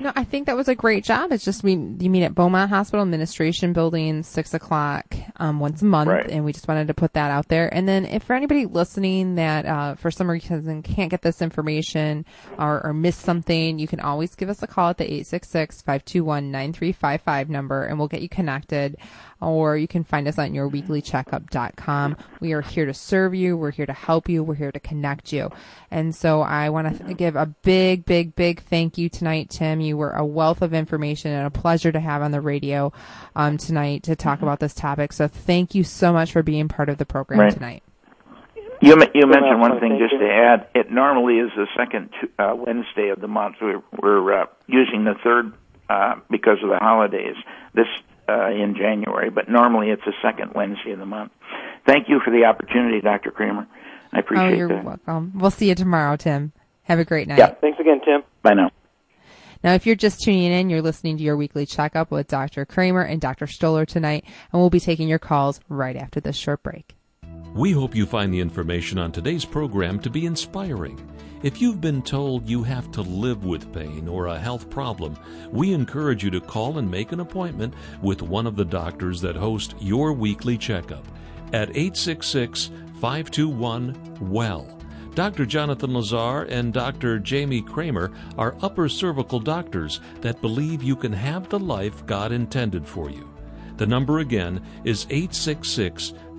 No, I think that was a great job. It's just you meet at Beaumont Hospital Administration Building, 6 o'clock once a month, right. And we just wanted to put that out there. And then if for anybody listening that for some reason can't get this information or miss something, you can always give us a call at the 866-521-9355 number, and we'll get you connected. Or you can find us on yourweeklycheckup.com. We are here to serve you. We're here to help you. We're here to connect you. And so I want to give a big, big, big thank you tonight, Tim. You were a wealth of information and a pleasure to have on the radio tonight to talk about this topic. So thank you so much for being part of the program tonight. You mentioned one thing just to add. It normally is the second Wednesday of the month. We're using the third because of the holidays. This in January, but normally it's the second Wednesday of the month. Thank you for the opportunity, Dr. Kramer. I appreciate that. Oh, you're welcome. We'll see you tomorrow, Tim. Have a great night. Yeah, thanks again, Tim. Bye now. Now, if you're just tuning in, you're listening to Your Weekly Checkup with Dr. Kramer and Dr. Stoller tonight, and we'll be taking your calls right after this short break. We hope you find the information on today's program to be inspiring. If you've been told you have to live with pain or a health problem, we encourage you to call and make an appointment with one of the doctors that host Your Weekly Checkup at 866-521-WELL. Dr. Jonathan Lazar and Dr. Jamie Kramer are upper cervical doctors that believe you can have the life God intended for you. The number again is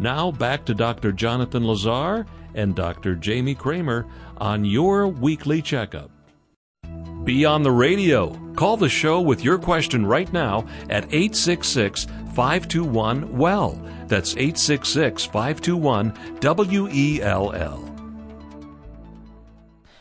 Now back to Dr. Jonathan Lazar and Dr. Jamie Kramer on Your Weekly Checkup. Be on the radio. Call the show with your question right now at 866-521-WELL. That's 866-521-WELL.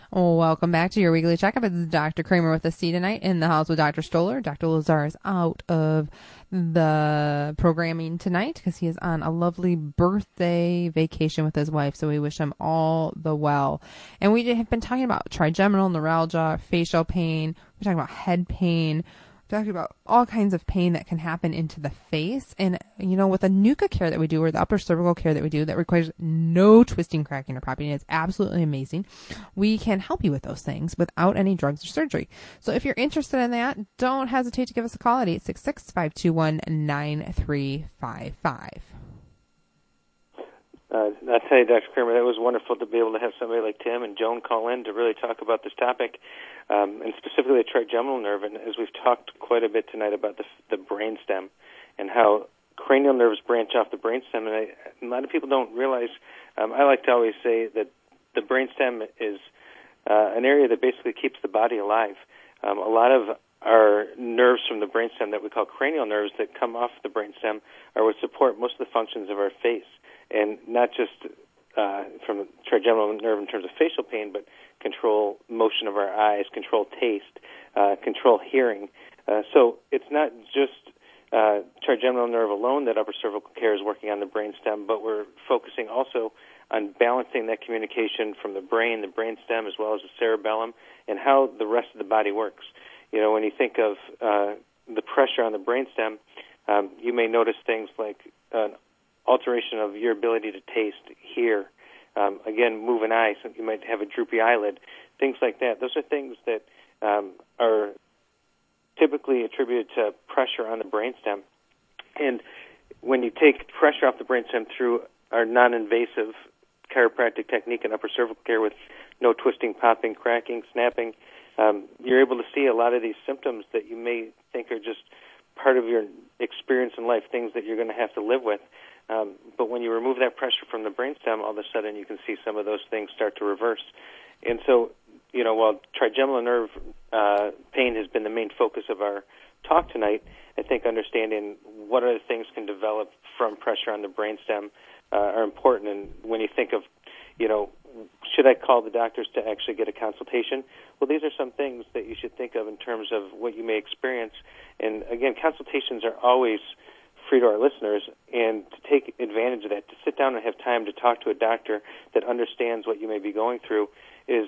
Welcome back to Your Weekly Checkup. It's Dr. Kramer with us tonight in the house with Dr. Stoller. Dr. Lazar is out of the programming tonight because he is on a lovely birthday vacation with his wife, so we wish him all the well. And we have been talking about trigeminal neuralgia, facial pain, we're talking about head pain, we're talking about all kinds of pain that can happen into the face. And, you know, with the NUCCA care that we do, or the upper cervical care that we do, that requires no twisting, cracking, or popping, it's absolutely amazing. We can help you with those things without any drugs or surgery. So if you're interested in that, don't hesitate to give us a call at 866-521-9355. I tell you, Dr. Kramer, that was wonderful to be able to have somebody like Tim and Joan call in to really talk about this topic, and specifically the trigeminal nerve. And as we've talked quite a bit tonight about the brainstem and how cranial nerves branch off the brainstem, and a lot of people don't realize. I like to always say that the brainstem is an area that basically keeps the body alive. A lot of our nerves from the brainstem that we call cranial nerves that come off the brainstem are what support most of the functions of our face. And not just from the trigeminal nerve in terms of facial pain, but control motion of our eyes, control taste, control hearing. So it's not just trigeminal nerve alone that upper cervical care is working on the brainstem, but we're focusing also on balancing that communication from the brain, the brainstem, as well as the cerebellum, and how the rest of the body works. You know, when you think of the pressure on the brainstem, you may notice things like an alteration of your ability to taste, hear, again, move an eye. So you might have a droopy eyelid, things like that. Those are things that are typically attributed to pressure on the brainstem. And when you take pressure off the brainstem through our non-invasive chiropractic technique in upper cervical care with no twisting, popping, cracking, snapping, you're able to see a lot of these symptoms that you may think are just part of your experience in life, things that you're going to have to live with. But when you remove that pressure from the brainstem, all of a sudden you can see some of those things start to reverse. And so, you know, while trigeminal nerve pain has been the main focus of our talk tonight, I think understanding what other things can develop from pressure on the brainstem are important. And when you think of, you know, should I call the doctors to actually get a consultation? Well, these are some things that you should think of in terms of what you may experience. And again, consultations are always free to our listeners, and to take advantage of that, to sit down and have time to talk to a doctor that understands what you may be going through is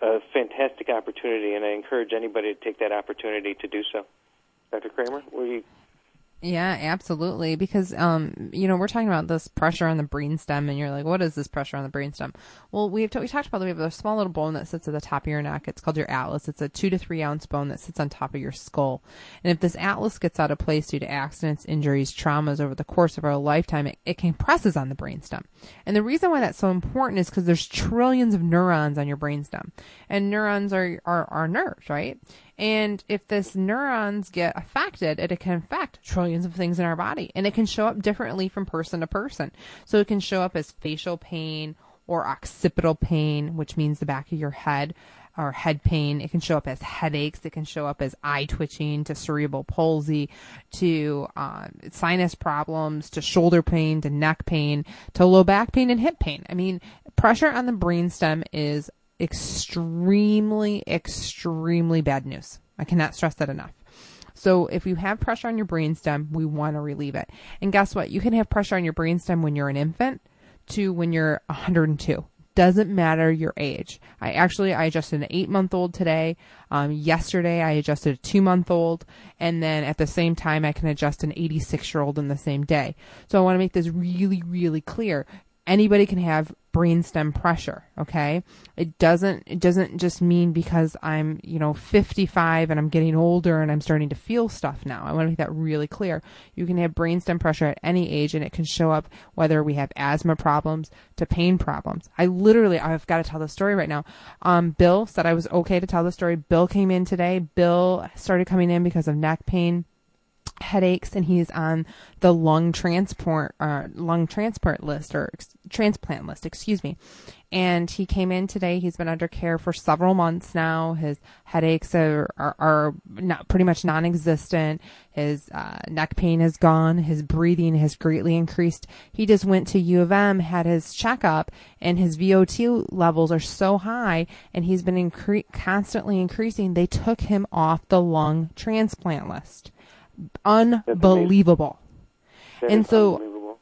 a fantastic opportunity, and I encourage anybody to take that opportunity to do so. Dr. Kramer, will you? Yeah, absolutely. Because, you know, we're talking about this pressure on the brainstem, and you're like, what is this pressure on the brainstem? Well, we talked about that we have a small little bone that sits at the top of your neck. It's called your atlas. It's a 2 to 3 ounce bone that sits on top of your skull. And if this atlas gets out of place due to accidents, injuries, traumas over the course of our lifetime, it compresses on the brainstem. And the reason why that's so important is because there's trillions of neurons on your brainstem, and neurons are nerves, right? And if this neurons get affected, it can affect trillions of things in our body, and it can show up differently from person to person. So it can show up as facial pain or occipital pain, which means the back of your head, or head pain. It can show up as headaches. It can show up as eye twitching, to cerebral palsy, to sinus problems, to shoulder pain, to neck pain, to low back pain and hip pain. I mean, pressure on the brainstem is extremely bad news. I cannot stress that enough. So if you have pressure on your brainstem, we want to relieve it. And guess what? You can have pressure on your brainstem when you're an infant to when you're 102. Doesn't matter your age. I adjusted an 8-month-old today. Yesterday I adjusted a 2-month-old, and then at the same time I can adjust an 86-year-old in the same day. So I want to make this really, really clear. Anybody can have brainstem pressure, okay? It doesn't just mean because I'm, you know, 55 and I'm getting older and I'm starting to feel stuff now. I want to make that really clear. You can have brainstem pressure at any age, and it can show up whether we have asthma problems to pain problems. I've got to tell the story right now. Bill said I was okay to tell the story. Bill came in today. Bill started coming in because of neck pain, headaches, and he is on the transplant list, and he came in today. He's been under care for several months now. His headaches are not, pretty much non-existent. His neck pain is gone. His breathing has greatly increased. He just went to U of M, had his checkup, and his VOT levels are so high, and he's been constantly increasing. They took him off the lung transplant list. Unbelievable. And so unbelievable.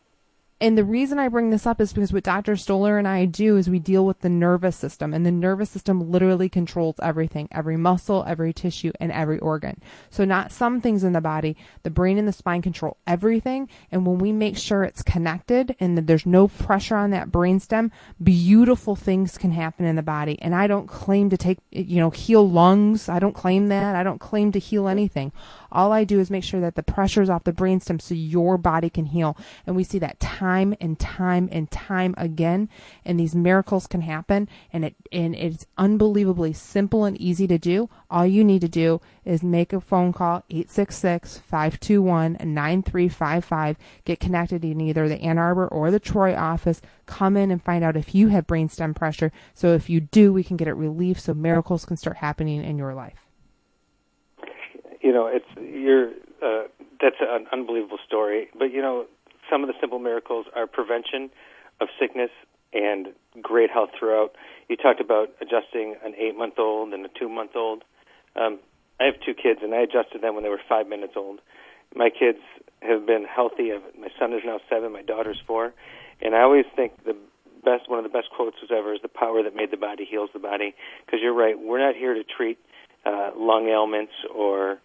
And the reason I bring this up is because what Dr. Stoller and I do is we deal with the nervous system, and the nervous system literally controls everything, every muscle, every tissue, and every organ. So not some things in the body, the brain and the spine control everything. And when we make sure it's connected and that there's no pressure on that brainstem, beautiful things can happen in the body. And I don't claim to heal lungs. I don't claim that. I don't claim to heal anything. All I do is make sure that the pressure's off the brainstem so your body can heal. And we see that time time and time and time again, and these miracles can happen, and it's unbelievably simple and easy to do. All you need to do is make a phone call, 866-521-9355, get connected in either the Ann Arbor or the Troy office, come in and find out if you have brainstem pressure. So if you do, we can get it relief so miracles can start happening in your life. You know, that's an unbelievable story. But, you know, some of the simple miracles are prevention of sickness and great health throughout. You talked about adjusting an 8-month-old and a 2-month-old. I have 2 kids, and I adjusted them when they were 5 minutes old. My kids have been healthy. My son is now 7. My daughter's 4. And I always think one of the best quotes was ever is the power that made the body heals the body. Because you're right, we're not here to treat lung ailments or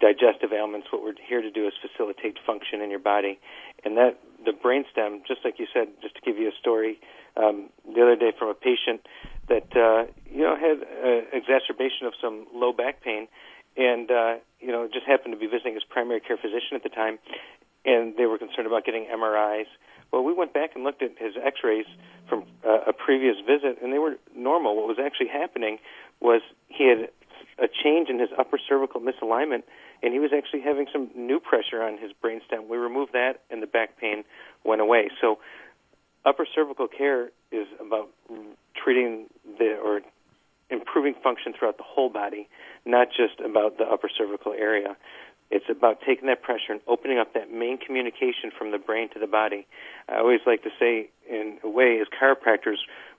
digestive ailments. What we're here to do is facilitate function in your body. And that the brainstem, just like you said, just to give you a story, the other day from a patient that had exacerbation of some low back pain, and just happened to be visiting his primary care physician at the time, and they were concerned about getting MRIs. Well, we went back and looked at his x-rays from a previous visit, and they were normal. What was actually happening was he had a change in his upper cervical misalignment, and he was actually having some new pressure on his brainstem. We removed that, and the back pain went away. So upper cervical care is about treating or improving function throughout the whole body, not just about the upper cervical area. It's about taking that pressure and opening up that main communication from the brain to the body. I always like to say, in a way, as chiropractors,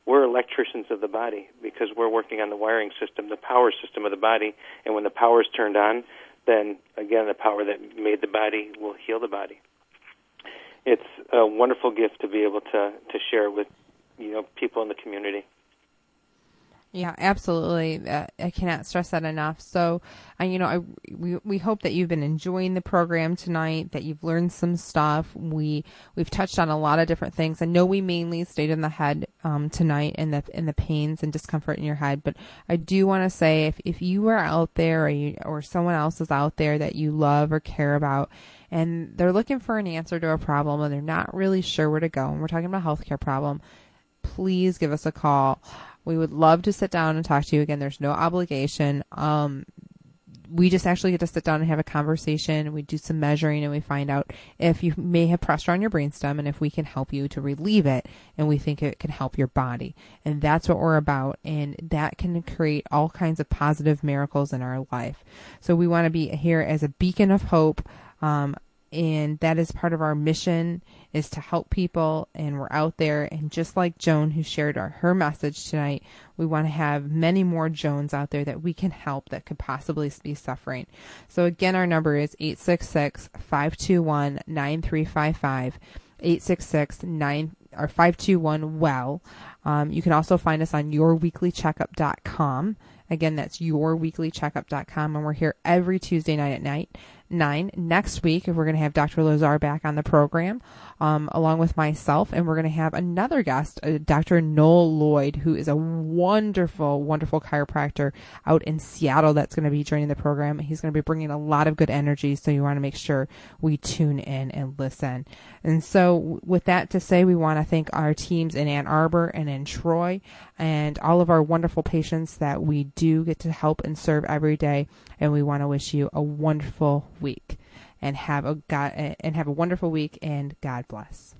we're electricians of the body because we're working on the wiring system, the power system of the body. And when the power is turned on, then, again, the power that made the body will heal the body. It's a wonderful gift to be able to share with people in the community. Yeah, absolutely. I cannot stress that enough. So, we hope that you've been enjoying the program tonight, that you've learned some stuff. We've touched on a lot of different things. I know we mainly stayed in the head tonight and the pains and discomfort in your head, but I do want to say if you are out there or someone else is out there that you love or care about, and they're looking for an answer to a problem and they're not really sure where to go, and we're talking about a healthcare problem, please give us a call. We would love to sit down and talk to you again. There's no obligation. We just actually get to sit down and have a conversation, and we do some measuring, and we find out if you may have pressure on your brainstem and if we can help you to relieve it, and we think it can help your body. And that's what we're about, and that can create all kinds of positive miracles in our life. So we want to be here as a beacon of hope, and that is part of our mission, is to help people, and we're out there. And just like Joan, who shared her message tonight, we want to have many more Joans out there that we can help that could possibly be suffering. So again, our number is 866-521-9355, 866-521-WELL. You can also find us on yourweeklycheckup.com. Again, that's yourweeklycheckup.com, and we're here every Tuesday night at 9. Next week, we're going to have Dr. Lazar back on the program, along with myself, and we're going to have another guest, Dr. Noel Lloyd, who is a wonderful, wonderful chiropractor out in Seattle that's going to be joining the program. He's going to be bringing a lot of good energy, so you want to make sure we tune in and listen. And so with that to say, we want to thank our teams in Ann Arbor and in Troy and all of our wonderful patients that we do get to help and serve every day, and we want to wish you a wonderful week, and have a wonderful week, and God bless.